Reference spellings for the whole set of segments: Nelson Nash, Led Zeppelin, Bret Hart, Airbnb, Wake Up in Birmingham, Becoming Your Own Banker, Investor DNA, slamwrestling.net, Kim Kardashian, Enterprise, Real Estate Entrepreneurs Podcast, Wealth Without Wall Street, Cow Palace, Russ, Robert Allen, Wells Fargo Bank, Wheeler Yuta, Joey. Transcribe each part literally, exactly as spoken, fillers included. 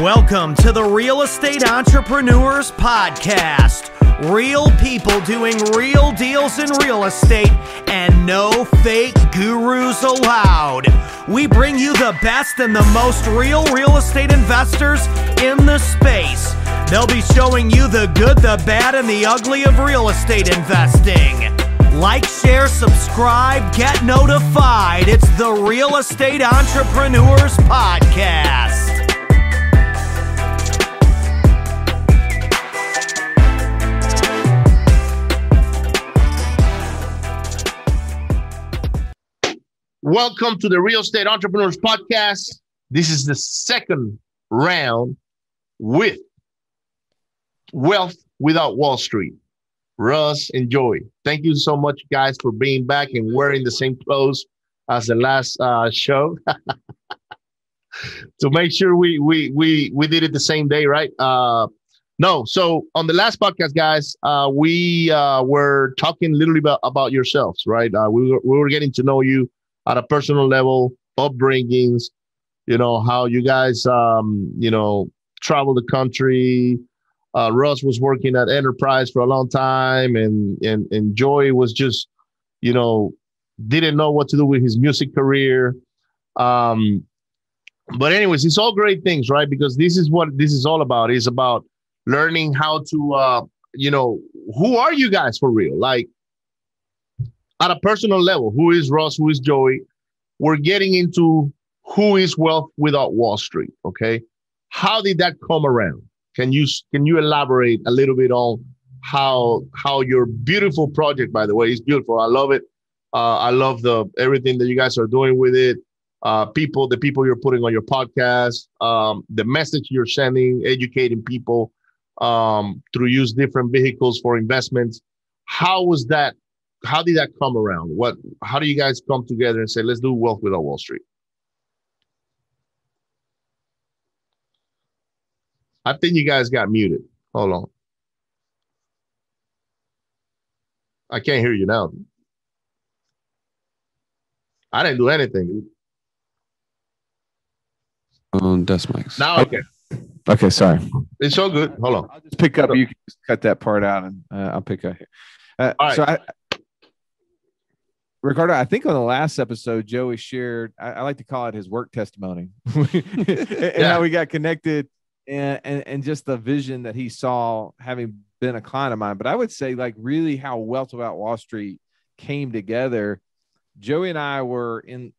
Welcome to the Real Estate Entrepreneurs Podcast. Real people doing real deals in real estate and no fake gurus allowed. We bring you the best and the most real real estate investors in the space. They'll be showing you the good, the bad, and the ugly of real estate investing. Like, share, subscribe, get notified. It's the Real Estate Entrepreneurs Podcast. Welcome to the Real Estate Entrepreneurs Podcast. This is the second round with Wealth Without Wall Street, Russ and Joey. Thank you so much, guys, for being back and wearing the same clothes as the last uh, show. To make sure we we we we did it the same day, right? Uh, no. So on the last podcast, guys, uh, we uh, were talking literally about, about yourselves, right? Uh, we were, we were getting to know you at a personal level, upbringings, you know, how you guys, um, you know, travel the country. Uh, Russ was working at Enterprise for a long time, and and and Joey was just, you know, didn't know what to do with his music career. Um, but anyways, it's all great things, right? Because this is what this is all about. It's about learning how to, uh, you know, who are you guys for real? Like, at a personal level, who is Russ, who is Joey? We're getting into who is Wealth Without Wall Street, okay? How did that come around? Can you can you elaborate a little bit on how how your beautiful project, by the way, is beautiful. I love it. Uh, I love the everything that you guys are doing with it. Uh, people, the people you're putting on your podcast, um, the message you're sending, educating people um, through use different vehicles for investments. How was that? How did that come around? What? How do you guys come together and say, let's do Wealth Without Wall Street? I think you guys got muted. Hold on. I can't hear you now. I didn't do anything. Um, desk mics. Now, okay. Okay, sorry. It's all good. Hold on. I'll just pick up. You can just cut that part out, and uh, I'll pick up here. Uh, right. So, I, Ricardo, I think on the last episode, Joey shared, I, I like to call it his work testimony, and yeah. how we got connected and, and, and just the vision that he saw having been a client of mine. But I would say, like, really how Wealth Without Wall Street came together. Joey and I were in,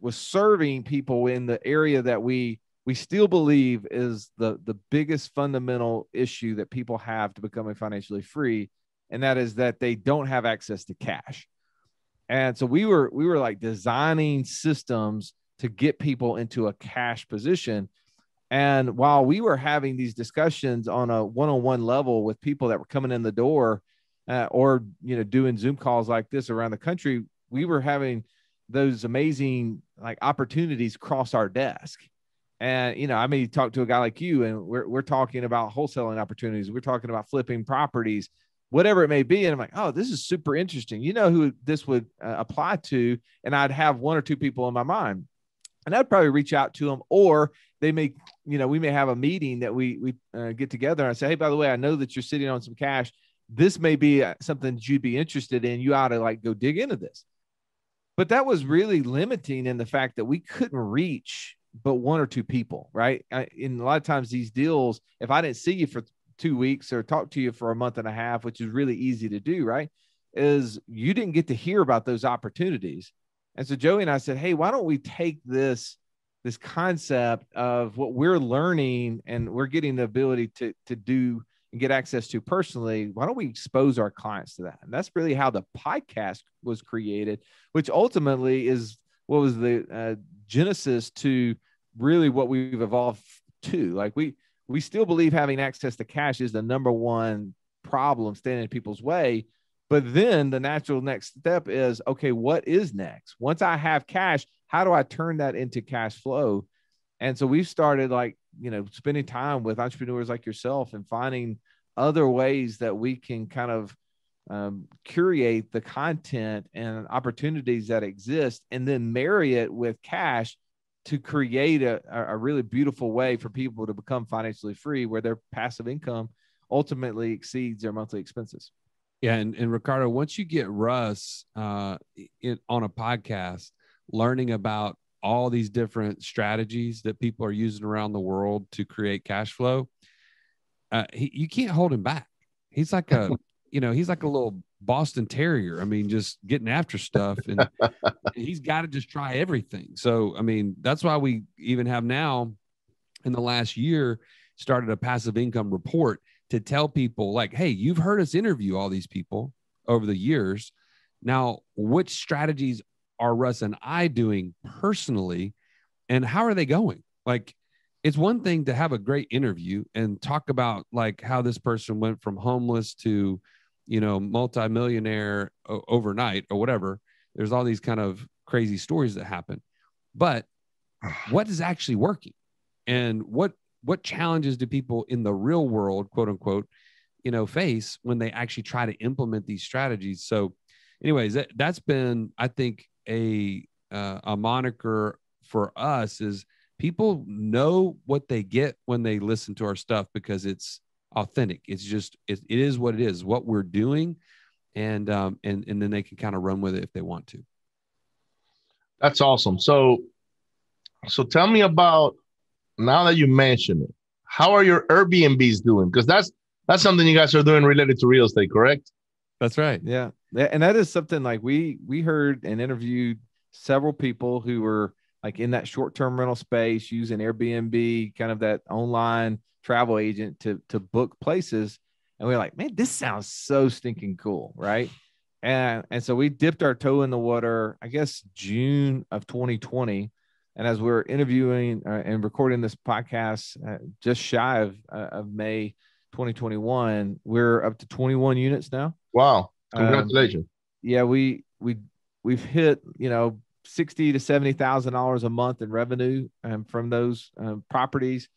was serving people in the area that we we still believe is the, the biggest fundamental issue that people have to becoming financially free. And that is that they don't have access to cash. And so we were, we were like designing systems to get people into a cash position. And while we were having these discussions on a one-on-one level with people that were coming in the door uh, or, you know, doing Zoom calls like this around the country, we were having those amazing, like, opportunities cross our desk. And, you know, I mean, you talk to a guy like you, and we're, we're talking about wholesaling opportunities. We're talking about flipping properties, whatever it may be. And I'm like, oh, this is super interesting. You know who this would uh, apply to? And I'd have one or two people in my mind, and I'd probably reach out to them, or they may, you know, we may have a meeting that we, we uh, get together, and I say, hey, by the way, I know that you're sitting on some cash. This may be something that you'd be interested in. You ought to, like, go dig into this. But that was really limiting in the fact that we couldn't reach but one or two people, right? I, and a lot of times these deals, if I didn't see you for two weeks or talk to you for a month and a half, which is really easy to do, right, is you didn't get to hear about those opportunities. And so Joey and I said, hey, why don't we take this, this concept of what we're learning and we're getting the ability to, to do and get access to personally, why don't we expose our clients to that? And that's really how the podcast was created, which ultimately is what was the uh, genesis to really what we've evolved to. Like, we, We still believe having access to cash is the number one problem standing in people's way. But then the natural next step is, okay, what is next? Once I have cash, how do I turn that into cash flow? And so we've started, like, you know, spending time with entrepreneurs like yourself and finding other ways that we can kind of um, curate the content and opportunities that exist, and then marry it with cash to create a, a really beautiful way for people to become financially free, where their passive income ultimately exceeds their monthly expenses. Yeah. And, and Ricardo, once you get Russ uh, in, on a podcast, learning about all these different strategies that people are using around the world to create cash flow, uh, he, you can't hold him back. He's like a, you know, he's like a little Boston Terrier. I mean, just getting after stuff, and he's got to just try everything. So, I mean, that's why we even have now in the last year started a passive income report to tell people like, hey, you've heard us interview all these people over the years. Now, which strategies are Russ and I doing personally, and how are they going? Like, it's one thing to have a great interview and talk about like how this person went from homeless to, you know, multimillionaire overnight or whatever. There's all these kind of crazy stories that happen, but what is actually working, and what, what challenges do people in the real world, quote unquote, you know, face when they actually try to implement these strategies? So anyways, that, that's been, I think, a, uh, a moniker for us is people know what they get when they listen to our stuff, because it's authentic. It's just, it, it is what it is, what we're doing. And, um, and, and then they can kind of run with it if they want to. That's awesome. So, so tell me about, now that you mention it, how are your Airbnbs doing? Because that's that's something you guys are doing related to real estate, correct? That's right. Yeah. And that is something like we we heard and interviewed several people who were like in that short-term rental space using Airbnb, kind of that online travel agent to to book places. And we were like, man, this sounds so stinking cool, right? And and so we dipped our toe in the water, I guess, June of twenty twenty. And as we were interviewing uh, and recording this podcast, uh, just shy of, uh, of May twenty twenty-one, we're up to twenty-one units now. Wow. Congratulations. Um, yeah, we, we, we've hit, you know, sixty to seventy thousand dollars a month in revenue um, from those um, properties.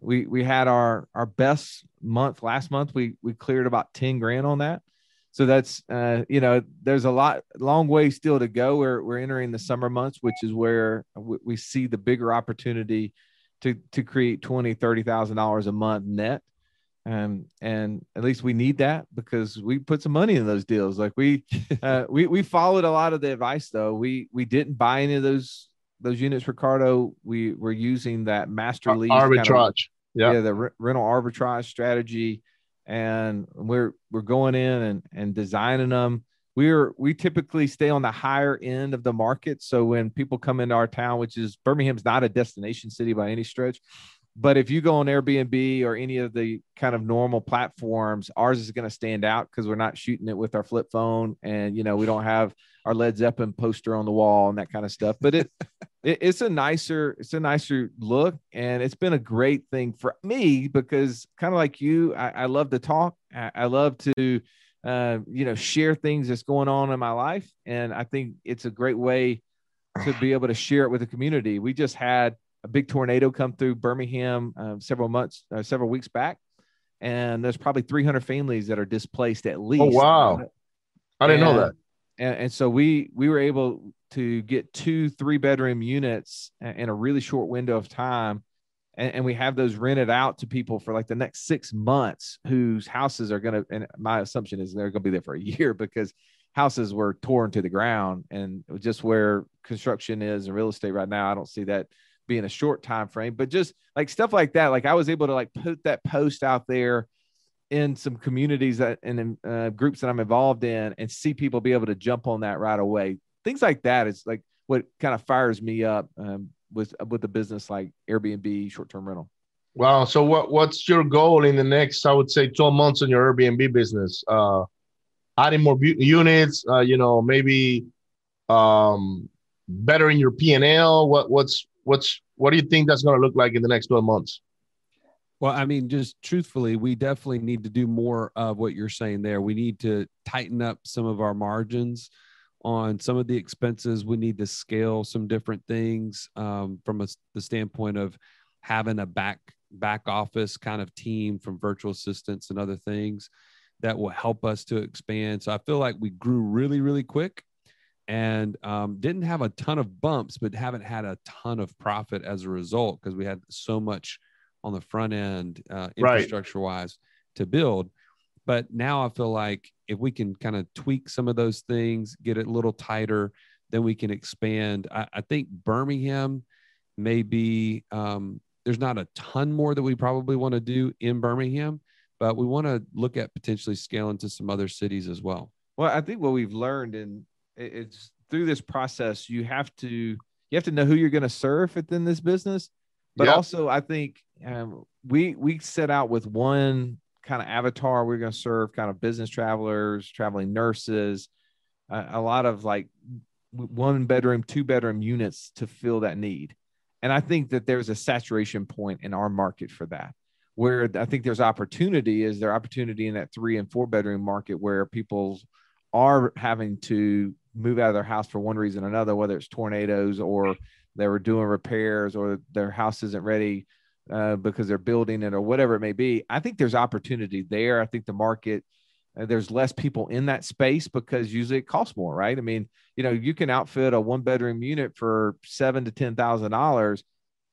We, we had our, our best month last month. We, we cleared about ten grand on that. So that's, uh, you know, there's a lot, long way still to go. We're, we're entering the summer months, which is where w- we see the bigger opportunity to, to create twenty thousand, thirty thousand dollars a month net. Um, and at least we need that, because we put some money in those deals. Like we, uh, we, we followed a lot of the advice though. We, we didn't buy any of those, those units, Ricardo. We were using that master lease arbitrage. Kind of, yeah. yeah. The re- rental arbitrage strategy. And we're, we're going in and, and designing them. We're, we typically stay on the higher end of the market. So when people come into our town, which is Birmingham's not a destination city by any stretch, but if you go on Airbnb or any of the kind of normal platforms, ours is going to stand out because we're not shooting it with our flip phone. And, you know, we don't have our Led Zeppelin poster on the wall and that kind of stuff, but it, it it's a nicer, it's a nicer look. And it's been a great thing for me, because kind of like you, I, I love to talk. I, I love to, uh, you know, share things that's going on in my life. And I think it's a great way to be able to share it with the community. We just had a big tornado come through Birmingham um, several months, uh, several weeks back. And there's probably three hundred families that are displaced at least. Oh, wow. I didn't and, know that. And, and so we, we were able to get two, three bedroom units in a really short window of time. And, and we have those rented out to people for like the next six months whose houses are going to, and my assumption is they're going to be there for a year, because houses were torn to the ground, and just where construction is and real estate right now, I don't see that in a short time frame, but just like stuff like that. Like I was able to like put that post out there in some communities that, and in uh, groups that I'm involved in, and see people be able to jump on that right away. Things like that is like what kind of fires me up um, with, with a business like Airbnb short-term rental. Wow. So what, what's your goal in the next, I would say twelve months on your Airbnb business? Uh, adding more bu- units, uh, you know, maybe um, bettering your P and L. What, what's, What's what do you think that's going to look like in the next twelve months? Well, I mean, just truthfully, we definitely need to do more of what you're saying there. We need to tighten up some of our margins on some of the expenses. We need to scale some different things um, from a, the standpoint of having a back back office kind of team from virtual assistants and other things that will help us to expand. So I feel like we grew really, really quick. and um, didn't have a ton of bumps, but haven't had a ton of profit as a result because we had so much on the front end, uh, infrastructure wise right. to build. But now I feel like if we can kind of tweak some of those things, get it a little tighter, then we can expand. I, I think Birmingham may be, um, there's not a ton more that we probably want to do in Birmingham, but we want to look at potentially scaling to some other cities as well. Well, I think what we've learned, and it's through this process, you have to, you have to know who you're going to serve within this business. But yep. also I think um, we, we set out with one kind of avatar. We're going to serve kind of business travelers, traveling nurses, uh, a lot of like one bedroom, two bedroom units to fill that need. And I think that there's a saturation point in our market for that, where I think there's opportunity. Is there opportunity in that three and four bedroom market where people are having to move out of their house for one reason or another, whether it's tornadoes or they were doing repairs or their house isn't ready uh, because they're building it or whatever it may be. I think there's opportunity there. I think the market, uh, there's less people in that space because usually it costs more, right? I mean, you know, you can outfit a one bedroom unit for seven to ten thousand dollars,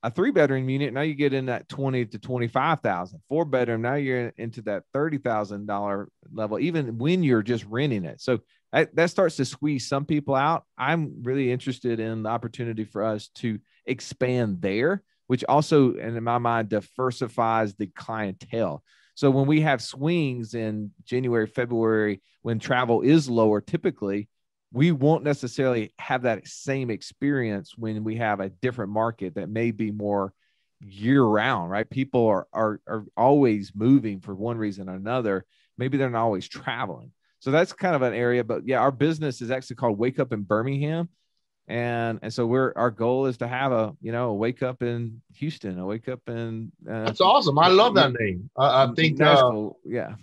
a three bedroom unit. Now you get in that twenty to twenty-five thousand, four bedroom. Now you're into that thirty thousand dollars level, even when you're just renting it. So I, that starts to squeeze some people out. I'm really interested in the opportunity for us to expand there, which also, and in my mind, diversifies the clientele. So when we have swings in January, February, when travel is lower, typically, we won't necessarily have that same experience when we have a different market that may be more year round, right? People are, are, are always moving for one reason or another. Maybe they're not always traveling. So that's kind of an area, but yeah, our business is actually called Wake Up in Birmingham. And, and so we're, our goal is to have a, you know, a Wake Up in Houston, a Wake Up in. Uh, that's awesome. I love that name. I, I think. Uh, yeah.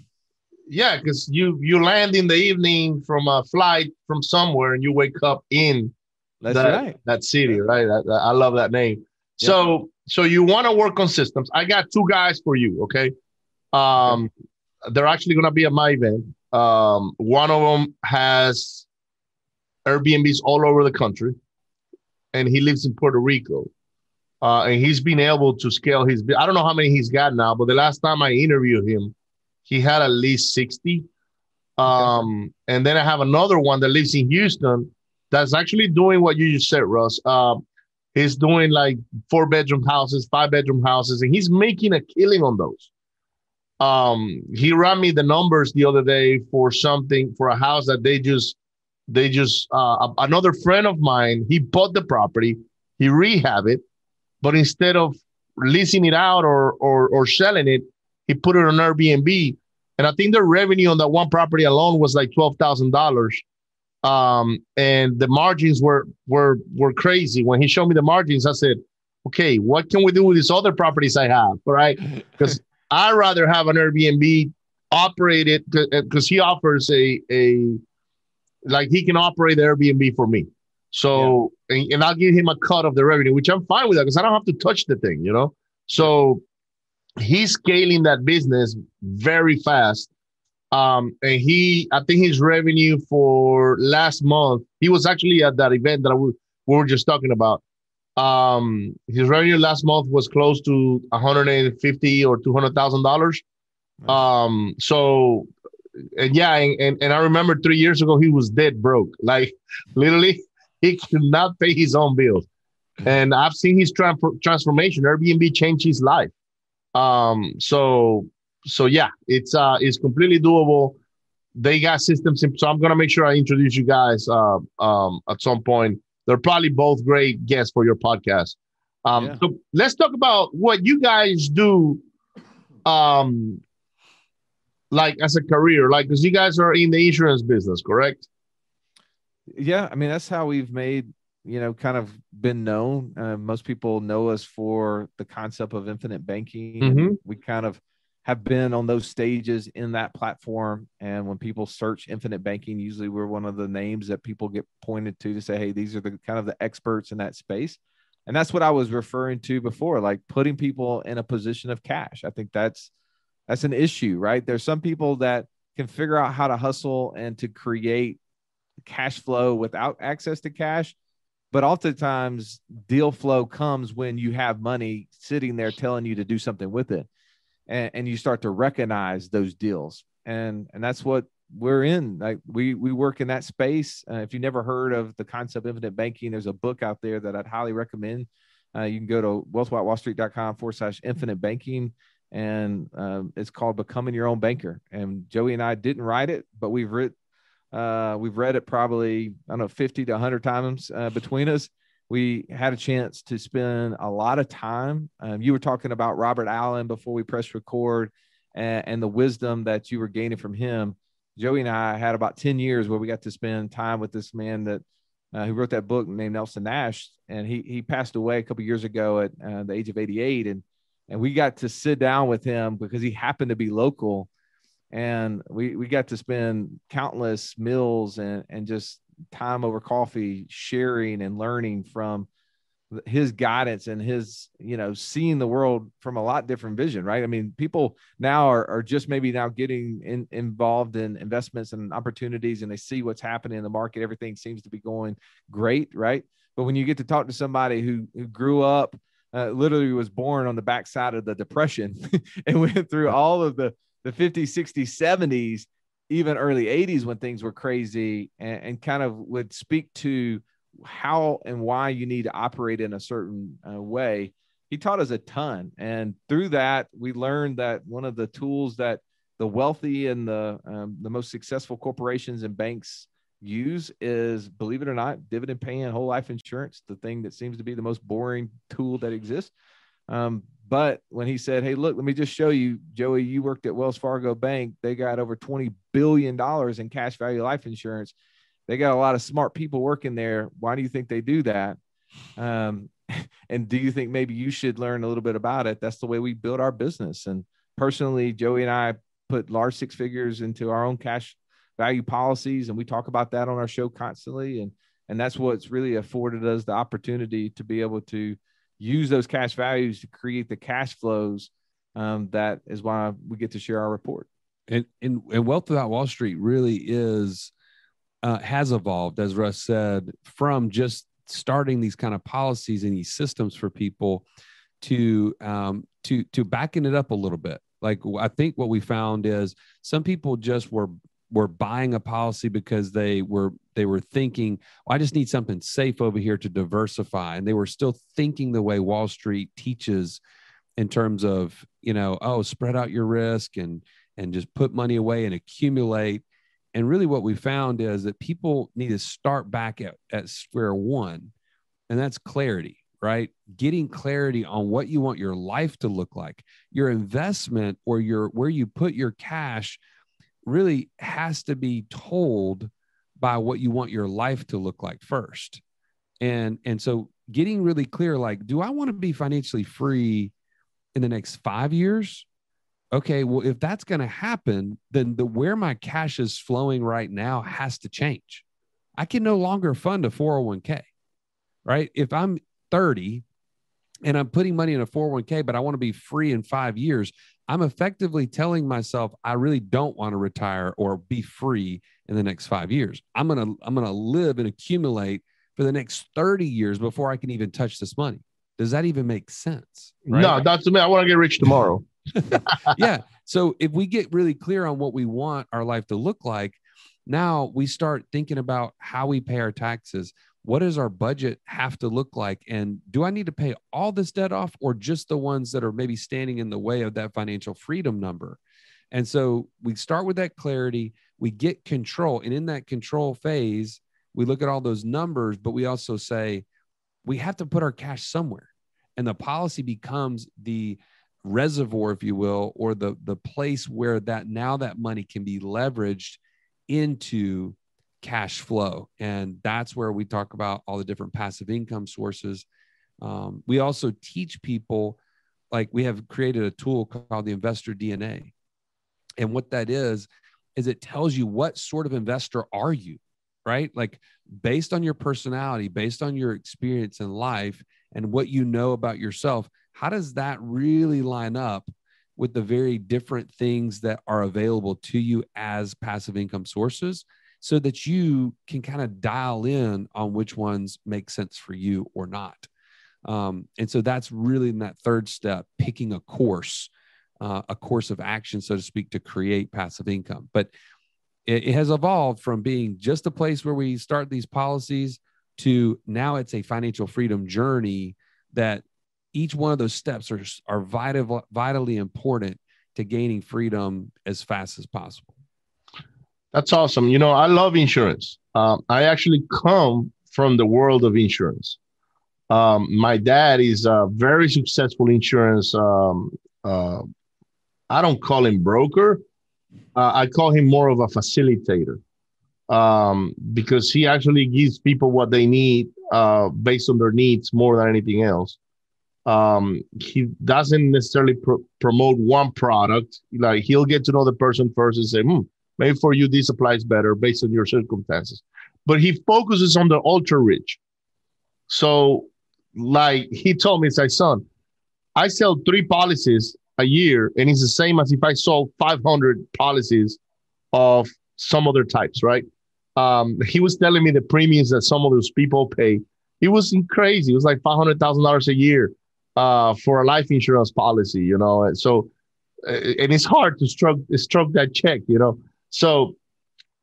Yeah. Cause you, you land in the evening from a flight from somewhere and you wake up in that's that, right. that city, right? I, I love that name. Yep. So, so you want to work on systems. I got two guys for you. Okay. Um, they're actually going to be at my event. Um, one of them has Airbnbs all over the country, and he lives in Puerto Rico. Uh, and he's been able to scale his, I don't know how many he's got now, but the last time I interviewed him, he had at least sixty. Um, and then I have another one that lives in Houston that's actually doing what you just said, Russ. Uh, he's doing like four bedroom houses, five bedroom houses, and he's making a killing on those. Um, he ran me the numbers the other day for something, for a house that they just, they just, uh, another friend of mine, he bought the property, he rehabbed it, but instead of leasing it out or, or, or selling it, he put it on Airbnb. And I think the revenue on that one property alone was like twelve thousand dollars. Um, and the margins were, were, were crazy. When he showed me the margins, I said, okay, what can we do with these other properties I have? All right. Because I'd rather have an Airbnb operated because he offers a, a, like he can operate the Airbnb for me. So, yeah. and, and I'll give him a cut of the revenue, which I'm fine with that because I don't have to touch the thing, you know? So he's scaling that business very fast. Um, and he, I think his revenue for last month, he was actually at that event that I w- we were just talking about. Um, his revenue last month was close to one hundred fifty or two hundred thousand dollars. Um, so, and yeah, and, and, and I remember three years ago, he was dead broke. Like literally, he could not pay his own bills. And I've seen his tra- transformation. Airbnb changed his life. Um, so, so yeah, it's, uh, it's completely doable. They got systems. In, so I'm going to make sure I introduce you guys, uh, um, at some point. They're probably both great guests for your podcast. Um, yeah. So let's talk about what you guys do, um, like as a career, like because you guys are in the insurance business, correct? Yeah, I mean that's how we've made, you know, kind of been known. Uh, most people know us for the concept of infinite banking. Mm-hmm. We kind of have been on those stages in that platform. And when people search infinite banking, usually we're one of the names that people get pointed to to say, hey, these are the kind of the experts in that space. And that's what I was referring to before, like putting people in a position of cash. I think that's, that's an issue, right? There's some people that can figure out how to hustle and to create cash flow without access to cash. But oftentimes deal flow comes when you have money sitting there telling you to do something with it. And, and you start to recognize those deals. And, and that's what we're in. Like we, we work in that space. Uh, if you never heard of the concept of infinite banking, there's a book out there that I'd highly recommend. Uh, you can go to wealth without wall street dot com forward slash infinite banking. And um, it's called Becoming Your Own Banker. And Joey and I didn't write it, but we've writ, uh, we've read it probably, I don't know, fifty to a hundred times uh, between us. We had a chance to spend a lot of time. Um, you were talking about Robert Allen before we pressed record and, and the wisdom that you were gaining from him. Joey and I had about ten years where we got to spend time with this man that uh, who wrote that book named Nelson Nash. And he he passed away a couple of years ago at uh, the age of eighty-eight. And And we got to sit down with him because he happened to be local, and we, we got to spend countless meals and, and just time over coffee, sharing and learning from his guidance and his, you know, seeing the world from a lot different vision, right? I mean, people now are, are just maybe now getting in, involved in investments and opportunities, and they see what's happening in the market. Everything seems to be going great, right? But when you get to talk to somebody who, who grew up, Uh, literally was born on the backside of the Depression and went through all of the, the fifties, sixties, seventies, even early eighties when things were crazy, and, and kind of would speak to how and why you need to operate in a certain uh, way. He taught us a ton. And through that, we learned that one of the tools that the wealthy and the, um, the most successful corporations and banks use is, believe it or not, dividend paying whole life insurance, the thing that seems to be the most boring tool that exists. Um, but when he said, hey, look, let me just show you, Joey, you worked at Wells Fargo Bank. They got over twenty billion dollars in cash value life insurance. They got a lot of smart people working there. Why do you think they do that? Um, and do you think maybe you should learn a little bit about it? That's the way we build our business. And personally, Joey and I put large six figures into our own cash value policies. And we talk about that on our show constantly. And, and that's what's really afforded us the opportunity to be able to use those cash values to create the cash flows. Um, that is why we get to share our report. And, and, and Wealth Without Wall Street really is, uh, has evolved, as Russ said, from just starting these kind of policies and these systems for people to, um, to, to backing it up a little bit. Like, I think what we found is some people just were were buying a policy because they were, they were thinking, well, I just need something safe over here to diversify. And they were still thinking the way Wall Street teaches in terms of, you know, oh, spread out your risk and, and just put money away and accumulate. And really what we found is that people need to start back at, at square one. And that's clarity, right? Getting clarity on what you want your life to look like. Your investment or your, where you put your cash really has to be told by what you want your life to look like first. And, and so getting really clear, like, do I want to be financially free in the next five years? Okay. Well, if that's going to happen, then the, where my cash is flowing right now has to change. I can no longer fund a four oh one K, right? If I'm thirty and I'm putting money in a four oh one K, but I want to be free in five years, I'm effectively telling myself, I really don't want to retire or be free in the next five years. I'm going to, I'm going to live and accumulate for the next thirty years before I can even touch this money. Does that even make sense? Right? No, not to me. I want to get rich tomorrow. Yeah. So if we get really clear on what we want our life to look like, now we start thinking about how we pay our taxes. What does our budget have to look like? And do I need to pay all this debt off or just the ones that are maybe standing in the way of that financial freedom number? And so we start with that clarity, we get control. And in that control phase, we look at all those numbers, but we also say, we have to put our cash somewhere. And the policy becomes the reservoir, if you will, or the, the place where that now that money can be leveraged into cash flow. And that's where we talk about all the different passive income sources. Um, we also teach people, like we have created a tool called the Investor D N A. And what that is, is it tells you what sort of investor are you, right? Like based on your personality, based on your experience in life and what you know about yourself, how does that really line up with the very different things that are available to you as passive income sources? so that you can kind of dial in on which ones make sense for you or not. Um, and so that's really in that third step, picking a course, uh, a course of action, so to speak, to create passive income. But it, it has evolved from being just a place where we start these policies to now it's a financial freedom journey that each one of those steps are, are vital, vitally important to gaining freedom as fast as possible. That's awesome. You know, I love insurance. Um, I actually come from the world of insurance. Um, my dad is a very successful insurance. Um, uh, I don't call him broker. Uh, I call him more of a facilitator, um, because he actually gives people what they need uh, based on their needs more than anything else. Um, he doesn't necessarily pro- promote one product. Like, he'll get to know the person first and say, hmm, maybe for you, this applies better based on your circumstances. But he focuses on the ultra rich. So, like, he told me, it's like, son, I sell three policies a year, and it's the same as if I sold five hundred policies of some other types, right? Um, he was telling me the premiums that some of those people pay. It was crazy. It was like five hundred thousand dollars a year uh, for a life insurance policy, you know? And so, and it's hard to stroke, stroke that check, you know? So,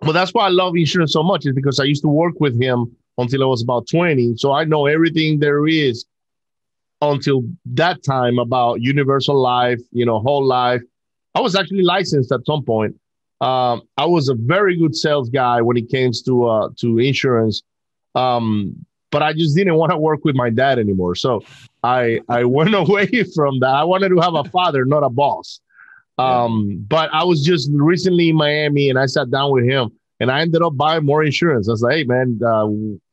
well, that's why I love insurance so much, is because I used to work with him until I was about twenty. So I know everything there is until that time about universal life, you know, whole life. I was actually licensed at some point. Um, I was a very good sales guy when it came to uh, to insurance, um, but I just didn't want to work with my dad anymore. So I I went away from that. I wanted to have a father, not a boss. Um, yeah. But I was just recently in Miami, and I sat down with him. And I ended up buying more insurance. I was like, hey, man, uh,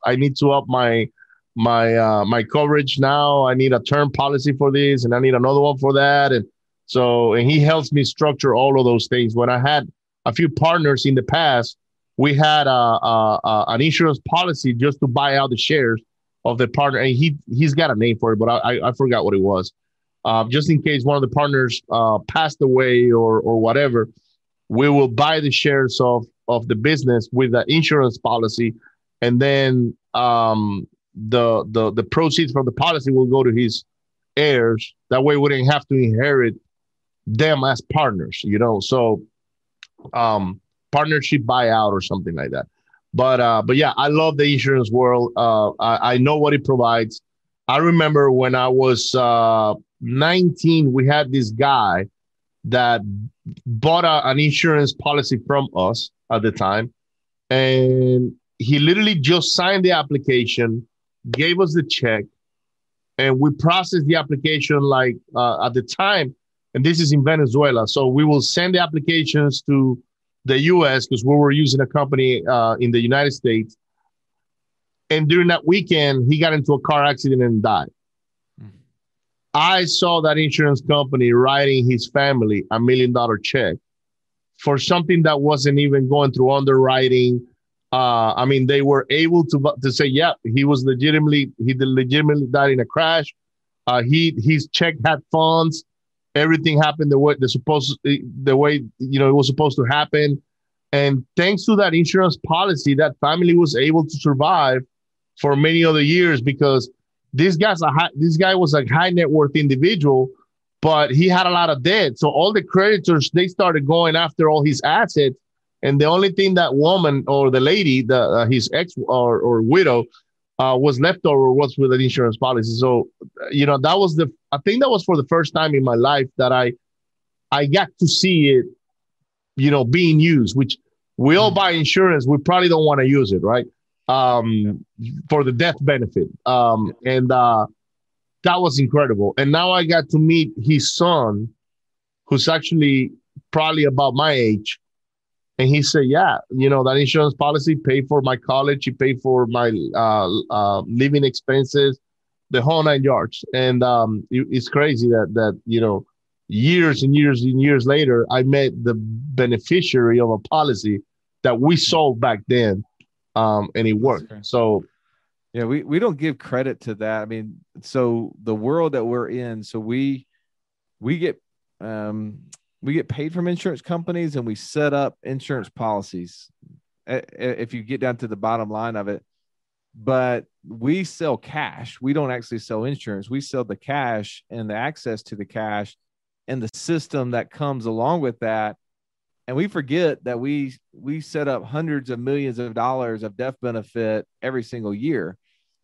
I need to up my my uh, my coverage now. I need a term policy for this, and I need another one for that. And so, and he helps me structure all of those things. When I had a few partners in the past, we had a, a, a, an insurance policy just to buy out the shares of the partner. And he, he's got a name for it, but I, I forgot what it was. Uh, just in case one of the partners uh, passed away or or whatever, we will buy the shares of of the business with the insurance policy, and then um, the the the proceeds from the policy will go to his heirs. That way, we didn't have to inherit them as partners, you know. So, um, partnership buyout or something like that. But uh, but yeah, I love the insurance world. Uh, I, I know what it provides. I remember when I was uh, nineteen, we had this guy that bought a, an insurance policy from us at the time. And he literally just signed the application, gave us the check, and we processed the application like uh, at the time. And this is in Venezuela. So we will send the applications to the U S because we were using a company uh, in the United States. And during that weekend, he got into a car accident and died. Mm-hmm. I saw that insurance company writing his family a million dollar check for something that wasn't even going through underwriting. Uh, I mean, they were able to to say, yeah, he was legitimately, he legitimately died in a crash. Uh, he his check had funds. Everything happened the way the supposed the way you know it was supposed to happen. And thanks to that insurance policy, that family was able to survive for many other years, because this guy's a high, this guy was a high net worth individual. But he had a lot of debt. So all the creditors, they started going after all his assets. And the only thing that woman or the lady, the, uh, his ex or, or widow, uh, was left over was with an insurance policy. So, you know, that was the, I think that was for the first time in my life that I I got to see it, you know, being used, which we all buy insurance. We probably don't want to use it, right? Um, for the death benefit. Um, and, uh, That was incredible. And now I got to meet his son, who's actually probably about my age. And he said, yeah, you know, that insurance policy paid for my college. It paid for my uh, uh, living expenses, the whole nine yards. And um, it, it's crazy that, that, you know, years and years and years later, I met the beneficiary of a policy that we sold back then. Um, and it worked. So yeah, we, we don't give credit to that. I mean, so the world that we're in, so we we get um, we get paid from insurance companies, and we set up insurance policies if you get down to the bottom line of it. But we sell cash. We don't actually sell insurance. We sell the cash and the access to the cash and the system that comes along with that. And we forget that we we set up hundreds of millions of dollars of death benefit every single year.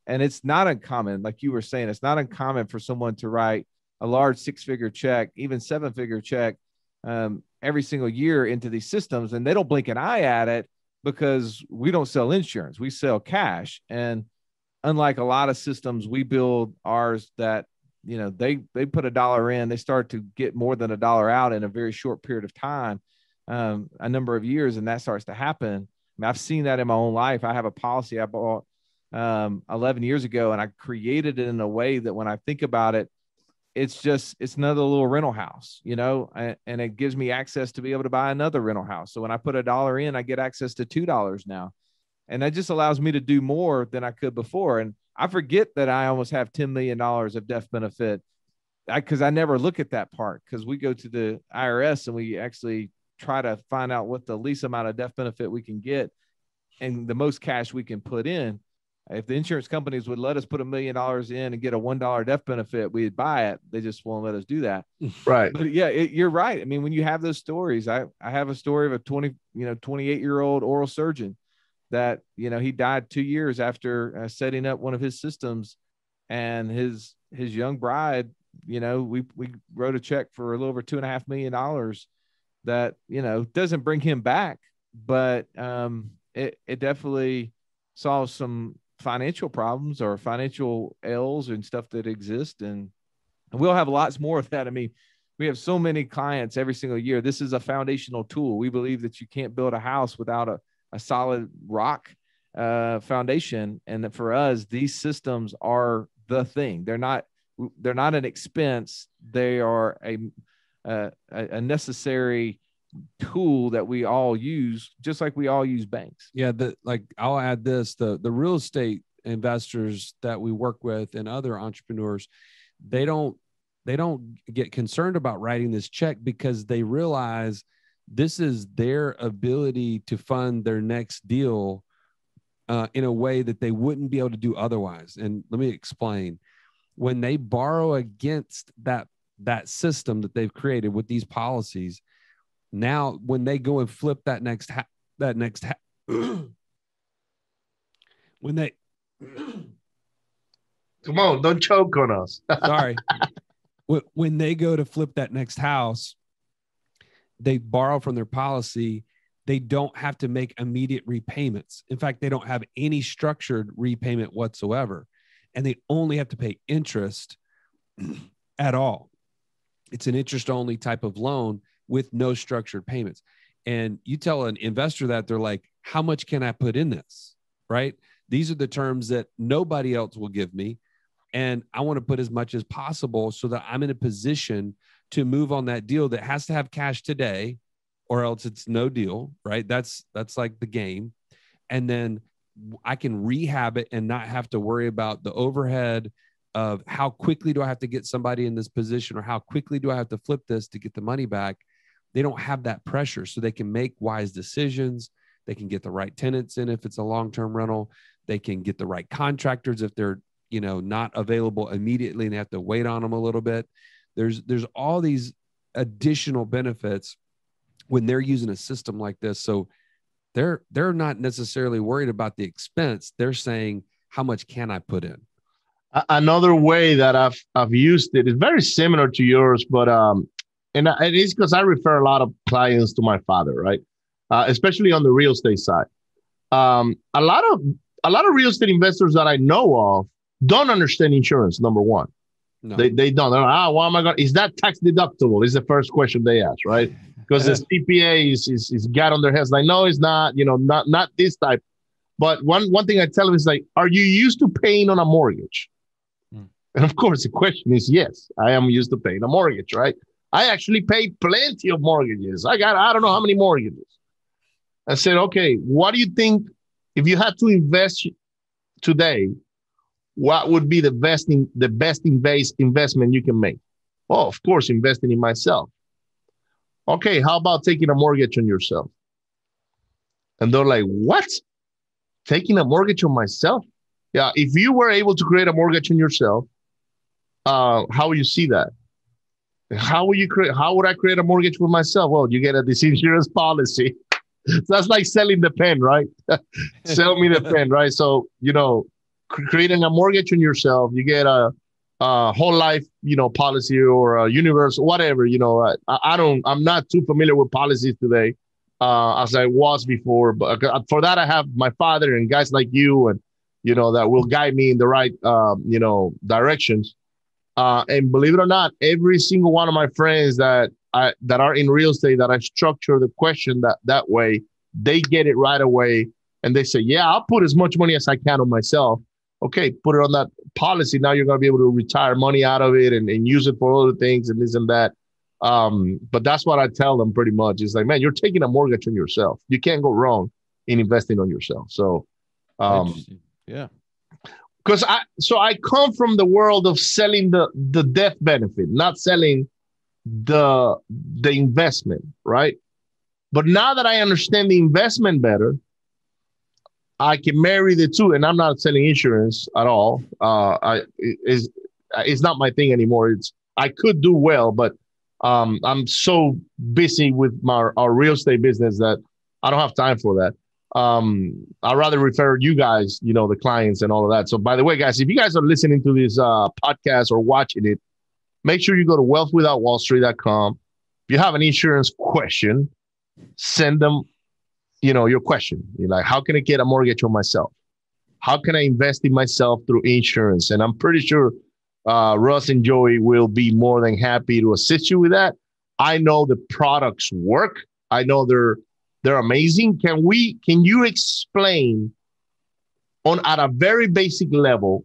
And it's not uncommon, like you were saying, it's not uncommon for someone to write a large six-figure check, even seven-figure check um, every single year into these systems. And they don't blink an eye at it because we don't sell insurance. We sell cash. And unlike a lot of systems, we build ours that, you know, they, they put a dollar in, they start to get more than a dollar out in a very short period of time, um, a number of years. And that starts to happen. I mean, I've seen that in my own life. I have a policy I bought um, eleven years ago, and I created it in a way that when I think about it, it's just, it's another little rental house, you know, and it gives me access to be able to buy another rental house. So when I put a dollar in, I get access to two dollars now. And that just allows me to do more than I could before. And I forget that I almost have ten million dollars of death benefit because I, I never look at that part, because we go to the I R S and we actually try to find out what the least amount of death benefit we can get and the most cash we can put in. If the insurance companies would let us put a million dollars in and get a one dollar death benefit, we'd buy it. They just won't let us do that. Right. But yeah, it, you're right. I mean, when you have those stories, I, I have a story of a twenty, you know, twenty-eight year old oral surgeon that, you know, he died two years after uh, setting up one of his systems, and his, his young bride, you know, we, we wrote a check for a little over two and a half million dollars that, you know, doesn't bring him back, but um, it, it definitely solves some financial problems or financial ills and stuff that exist. And, and we'll have lots more of that. I mean, we have so many clients every single year. This is a foundational tool. We believe that you can't build a house without a, a solid rock uh, foundation. And that for us, these systems are the thing. They're not, they're not an expense. They are a, uh, a necessary tool that we all use, just like we all use banks. Yeah. The, like I'll add this, the, the real estate investors that we work with and other entrepreneurs, they don't, they don't get concerned about writing this check because they realize this is their ability to fund their next deal uh, in a way that they wouldn't be able to do otherwise. And let me explain. When they borrow against that, that system that they've created with these policies, now, when they go and flip that next, ha that next, ha when they, come on, don't choke on us. Sorry. When they go to flip that next house, they borrow from their policy. They don't have to make immediate repayments. In fact, they don't have any structured repayment whatsoever. And they only have to pay interest at all. It's an interest only type of loan with no structured payments. And you tell an investor that, they're like, how much can I put in this, right? These are the terms that nobody else will give me. And I want to put as much as possible so that I'm in a position to move on that deal that has to have cash today or else it's no deal, right? That's, that's like the game. And then I can rehab it and not have to worry about the overhead of how quickly do I have to get somebody in this position or how quickly do I have to flip this to get the money back. They don't have that pressure, so they can make wise decisions. They can get the right tenants in if it's a long-term rental. They can get the right contractors if they're, you know, not available immediately and they have to wait on them a little bit. There's, there's all these additional benefits when they're using a system like this. So they're, they're not necessarily worried about the expense. They're saying, how much can I put in? Another way that I've, I've used it is very similar to yours, but um, and it is because I refer a lot of clients to my father, right? Uh, especially on the real estate side. Um, a lot of a lot of real estate investors that I know of don't understand insurance. Number one, no. they they don't. They're like, ah, why am I going? Is that tax deductible? Is the first question they ask, right? Because the C P A is, is is got on their heads like, no, it's not. You know, not not this type. But one one thing I tell them is like, are you used to paying on a mortgage? And of course, the question is, yes, I am used to paying a mortgage, right? I actually paid plenty of mortgages. I got, I don't know how many mortgages. I said, okay, what do you think if you had to invest today, what would be the best, in, the best in base investment you can make? Well, of course, investing in myself. Okay, how about taking a mortgage on yourself? And they're like, what? Taking a mortgage on myself? Yeah. If you were able to create a mortgage on yourself, uh, how would you see that? How would you create? How would I create a mortgage for myself? Well, you get a disinsurance policy. So that's like selling the pen, right? Sell me the pen, right? So, you know, creating a mortgage on yourself, you get a, a whole life, you know, policy or a universe, whatever, you know, I, I don't, I'm not too familiar with policies today uh, as I was before, but for that, I have my father and guys like you and, you know, that will guide me in the right, um, you know, directions. Uh, and believe it or not, every single one of my friends that I, that are in real estate, that I structure the question that, that way, they get it right away. And they say, yeah, I'll put as much money as I can on myself. Okay, put it on that policy. Now you're going to be able to retire money out of it and, and use it for other things and this and that. Um, but that's what I tell them pretty much. It's like, man, you're taking a mortgage on yourself. You can't go wrong in investing on yourself. So, um, yeah. Because I, so I come from the world of selling the, the death benefit, not selling the the investment, right? But now that I understand the investment better, I can marry the two. And I'm not selling insurance at all. Uh, I it, it's, it's not my thing anymore. It's I could do well, but um, I'm so busy with my our real estate business that I don't have time for that. Um, I'd rather refer you guys, you know, the clients and all of that. So by the way, guys, if you guys are listening to this uh, podcast or watching it, make sure you go to wealth without wall street dot com. If you have an insurance question, send them, you know, your question. You're like, how can I get a mortgage on myself? How can I invest in myself through insurance? And I'm pretty sure uh, Russ and Joey will be more than happy to assist you with that. I know the products work. I know they're They're amazing. Can we, can you explain on at a very basic level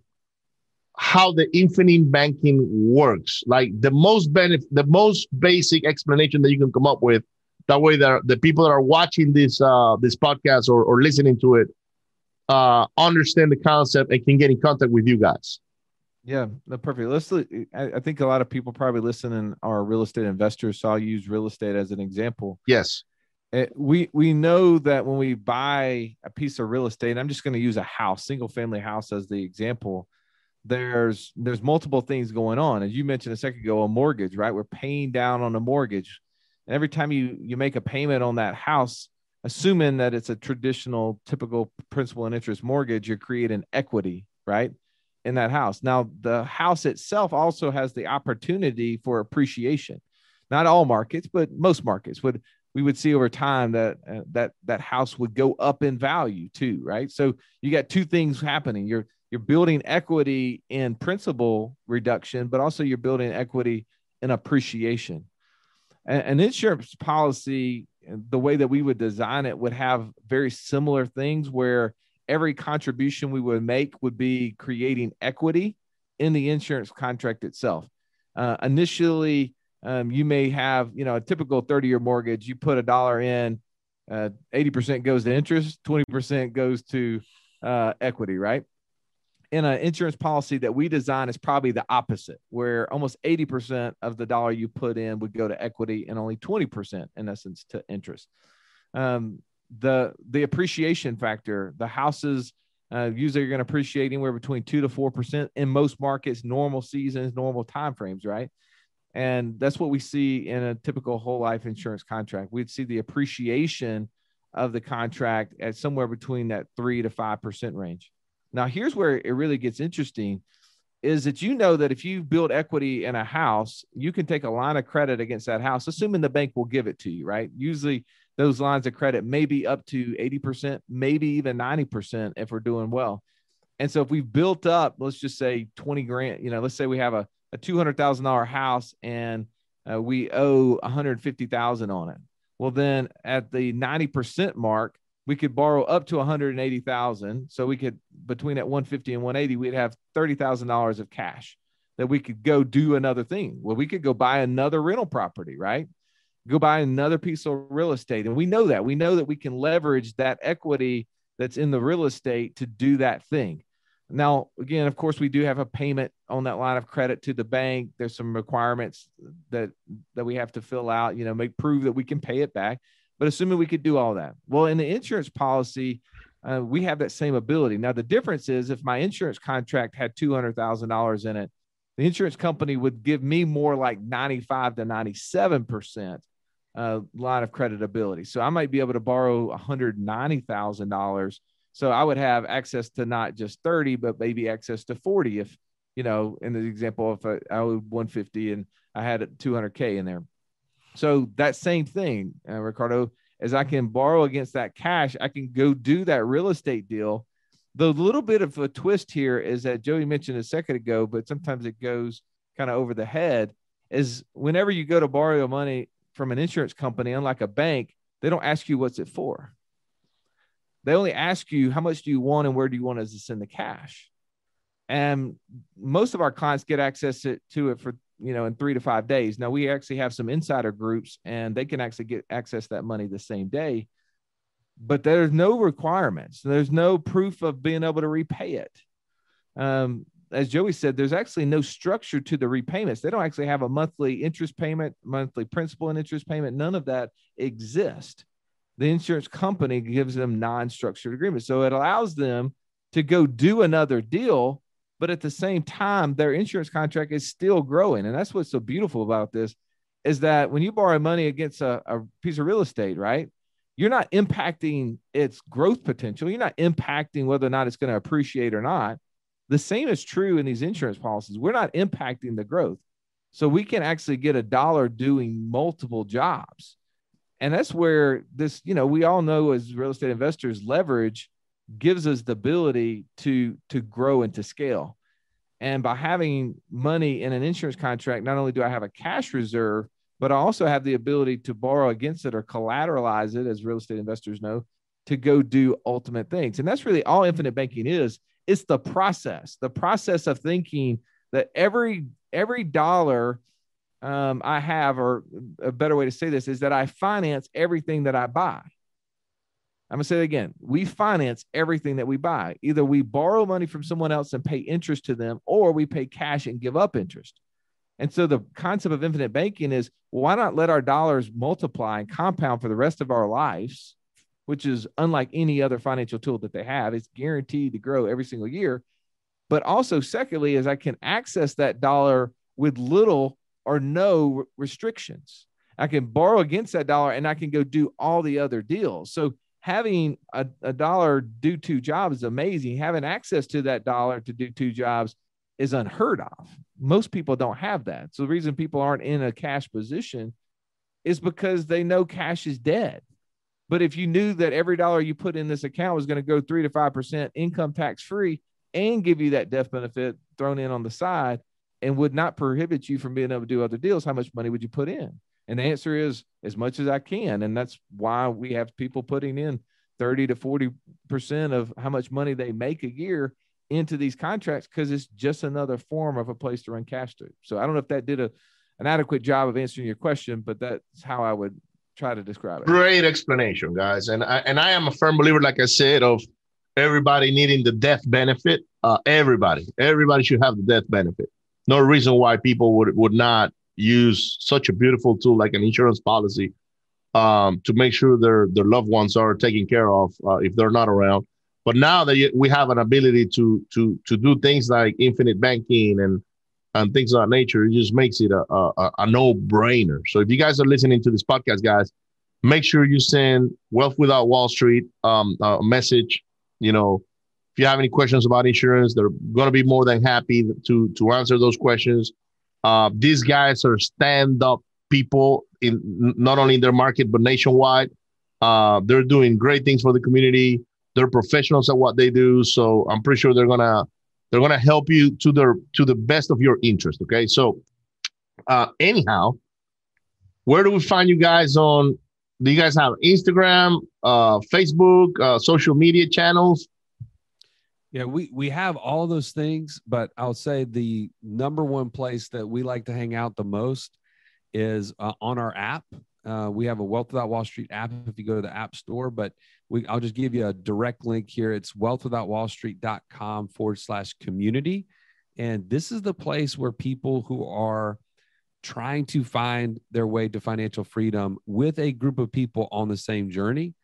how the infinite banking works? Like the most benefit, the most basic explanation that you can come up with. That way that the people that are watching this, uh, this podcast or, or listening to it, uh, understand the concept and can get in contact with you guys. Yeah, perfect. Let's, I think a lot of people probably listening are real estate investors. So I'll use real estate as an example. Yes. It, we we know that when we buy a piece of real estate, and I'm just going to use a house, single family house as the example, there's there's multiple things going on. As you mentioned a second ago, a mortgage, right? We're paying down on a mortgage. And every time you, you make a payment on that house, assuming that it's a traditional, typical principal and interest mortgage, you're creating equity, right, in that house. Now, the house itself also has the opportunity for appreciation. Not all markets, but most markets would we would see over time that uh, that that house would go up in value too, right? So you got two things happening. You're you're building equity in principal reduction, but also you're building equity in appreciation. An insurance policy, the way that we would design it, would have very similar things where every contribution we would make would be creating equity in the insurance contract itself. Uh, initially, Um, you may have, you know, a typical thirty-year mortgage. You put a dollar in, uh, eighty percent goes to interest, twenty percent goes to uh, equity, right? In an insurance policy that we design is probably the opposite, where almost eighty percent of the dollar you put in would go to equity and only twenty percent in essence to interest. Um, the the appreciation factor, the houses uh, usually are going to appreciate anywhere between two to four percent in most markets, normal seasons, normal timeframes, right? And that's what we see in a typical whole life insurance contract. We'd see the appreciation of the contract at somewhere between that three to five percent range. Now, here's where it really gets interesting is that, you know, that if you build equity in a house, you can take a line of credit against that house, assuming the bank will give it to you, right? Usually those lines of credit may be up to eighty percent, maybe even ninety percent if we're doing well. And so if we've built up, let's just say twenty grand, you know, let's say we have a a two hundred thousand dollars house and uh, we owe one hundred fifty thousand dollars on it. Well, then at the ninety percent mark, we could borrow up to one hundred eighty thousand dollars. So we could, between that one hundred fifty thousand dollars and one hundred eighty thousand dollars, we'd have thirty thousand dollars of cash that we could go do another thing. Well, we could go buy another rental property, right? Go buy another piece of real estate. And we know that. We know that we can leverage that equity that's in the real estate to do that thing. Now, again, of course, we do have a payment on that line of credit to the bank. There's some requirements that that we have to fill out, you know, make prove that we can pay it back. but assuming we could do all that. Well, in the insurance policy, uh, we have that same ability. Now, the difference is if my insurance contract had two hundred thousand dollars in it, the insurance company would give me more like ninety-five to ninety-seven percent uh, line of creditability. So I might be able to borrow one hundred ninety thousand dollars. So I would have access to not just thirty, but maybe access to forty. If, you know, in the example, if I, I owed one hundred fifty and I had two hundred K in there. So that same thing, uh, Ricardo, as I can borrow against that cash, I can go do that real estate deal. The little bit of a twist here is that Joey mentioned a second ago, but sometimes it goes kind of over the head, is whenever you go to borrow money from an insurance company, unlike a bank, they don't ask you what's it for. They only ask you how much do you want and where do you want us to send the cash. And most of our clients get access to it for, you know, in three to five days. Now, we actually have some insider groups and they can actually get access to that money the same day. But there's no requirements. There's no proof of being able to repay it. Um, as Joey said, there's actually no structure to the repayments. They don't actually have a monthly interest payment, monthly principal and interest payment. None of that exists. The insurance company gives them non-structured agreements. So it allows them to go do another deal, but at the same time, their insurance contract is still growing. And that's what's so beautiful about this is that when you borrow money against a, a piece of real estate, right? You're not impacting its growth potential. You're not impacting whether or not it's going to appreciate or not. The same is true in these insurance policies. We're not impacting the growth. So we can actually get a dollar doing multiple jobs. And that's where this, you know, we all know as real estate investors, leverage gives us the ability to, to grow and to scale. And by having money in an insurance contract, not only do I have a cash reserve, but I also have the ability to borrow against it or collateralize it, as real estate investors know, to go do ultimate things. And that's really all infinite banking is. It's the process, the process of thinking that every, every dollar um, I have, or a better way to say this is that I finance everything that I buy. I'm gonna say it again. We finance everything that we buy. Either we borrow money from someone else and pay interest to them, or we pay cash and give up interest. And so the concept of infinite banking is, well, why not let our dollars multiply and compound for the rest of our lives, which is unlike any other financial tool that they have. It's guaranteed to grow every single year. But also, secondly, is I can access that dollar with little or no restrictions. I can borrow against that dollar and I can go do all the other deals. So having a, a dollar do two jobs is amazing. Having access to that dollar to do two jobs is unheard of. Most people don't have that. So the reason people aren't in a cash position is because they know cash is dead. But if you knew that every dollar you put in this account was going to go three to five percent income tax free and give you that death benefit thrown in on the side and would not prohibit you from being able to do other deals, how much money would you put in? And the answer is as much as I can. And that's why we have people putting in thirty to forty percent of how much money they make a year into these contracts, because it's just another form of a place to run cash through. So I don't know if that did a, an adequate job of answering your question, but that's how I would try to describe it. Great explanation, guys. And I, and I am a firm believer, like I said, of everybody needing the death benefit. Uh, everybody, everybody should have the death benefit. No reason why people would, would not use such a beautiful tool like an insurance policy um, to make sure their, their loved ones are taken care of uh, if they're not around. But now that we have an ability to to to do things like infinite banking and and things of that nature, it just makes it a a, a no-brainer. So if you guys are listening to this podcast, guys, make sure you send Wealth Without Wall Street um, a message. You know, if you have any questions about insurance, they're going to be more than happy to to answer those questions. Uh, these guys are stand-up people, in not only in their market, but nationwide. Uh, they're doing great things for the community. They're professionals at what they do, so I'm pretty sure they're gonna they're gonna help you to their to the best of your interest. Okay, so uh, anyhow, where do we find you guys on? Do you guys have Instagram, uh, Facebook, uh, social media channels? Yeah, we we have all those things, but I'll say the number one place that we like to hang out the most is uh, on our app. Uh, we have a Wealth Without Wall Street app if you go to the app store, but we, I'll just give you a direct link here. It's wealthwithoutwallstreet.com forward slash community. And this is the place where people who are trying to find their way to financial freedom with a group of people on the same journey,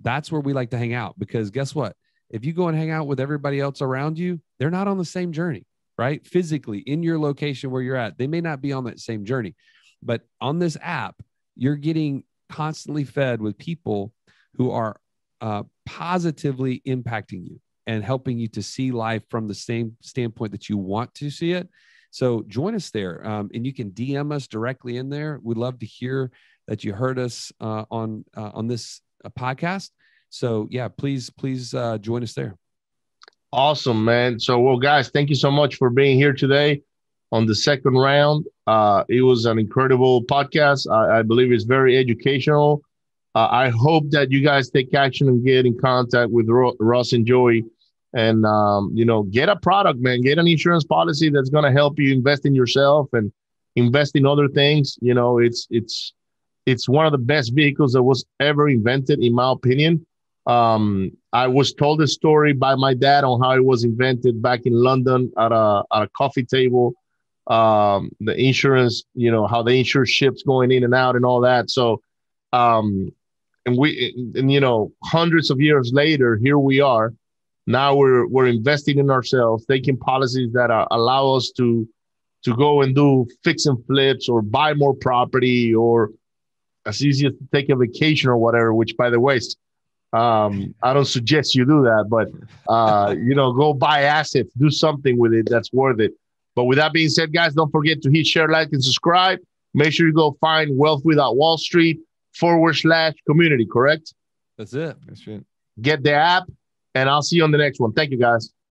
that's where we like to hang out. Because guess what? If you go and hang out with everybody else around you, they're not on the same journey, right? Physically in your location where you're at, they may not be on that same journey, but on this app, you're getting constantly fed with people who are uh, positively impacting you and helping you to see life from the same standpoint that you want to see it. So join us there, um, and you can D M us directly in there. We'd love to hear that you heard us uh, on uh, on this uh, podcast. So yeah, please, please uh, join us there. Awesome, man. So, well, guys, thank you so much for being here today on the second round. Uh, it was an incredible podcast. I, I believe it's very educational. Uh, I hope that you guys take action and get in contact with Ro- Russ and Joey. And, um, you know, get a product, man, get an insurance policy that's going to help you invest in yourself and invest in other things. You know, it's, it's, it's one of the best vehicles that was ever invented, in my opinion. Um, I was told a story by my dad on how it was invented back in London at a, at a coffee table. Um, the insurance, you know, how they insure ships going in and out and all that. So, um, and we, and, you know, hundreds of years later, here we are. Now we're we're investing in ourselves, taking policies that uh, allow us to to go and do fix and flips or buy more property, or as easy as to take a vacation or whatever, which, by the way, um, I don't suggest you do that. But, uh, you know, go buy assets, do something with it that's worth it. But with that being said, guys, don't forget to hit share, like, and subscribe. Make sure you go find Wealth Without Wall Street forward slash community, correct? That's it. That's right. Get the app. And I'll see you on the next one. Thank you, guys.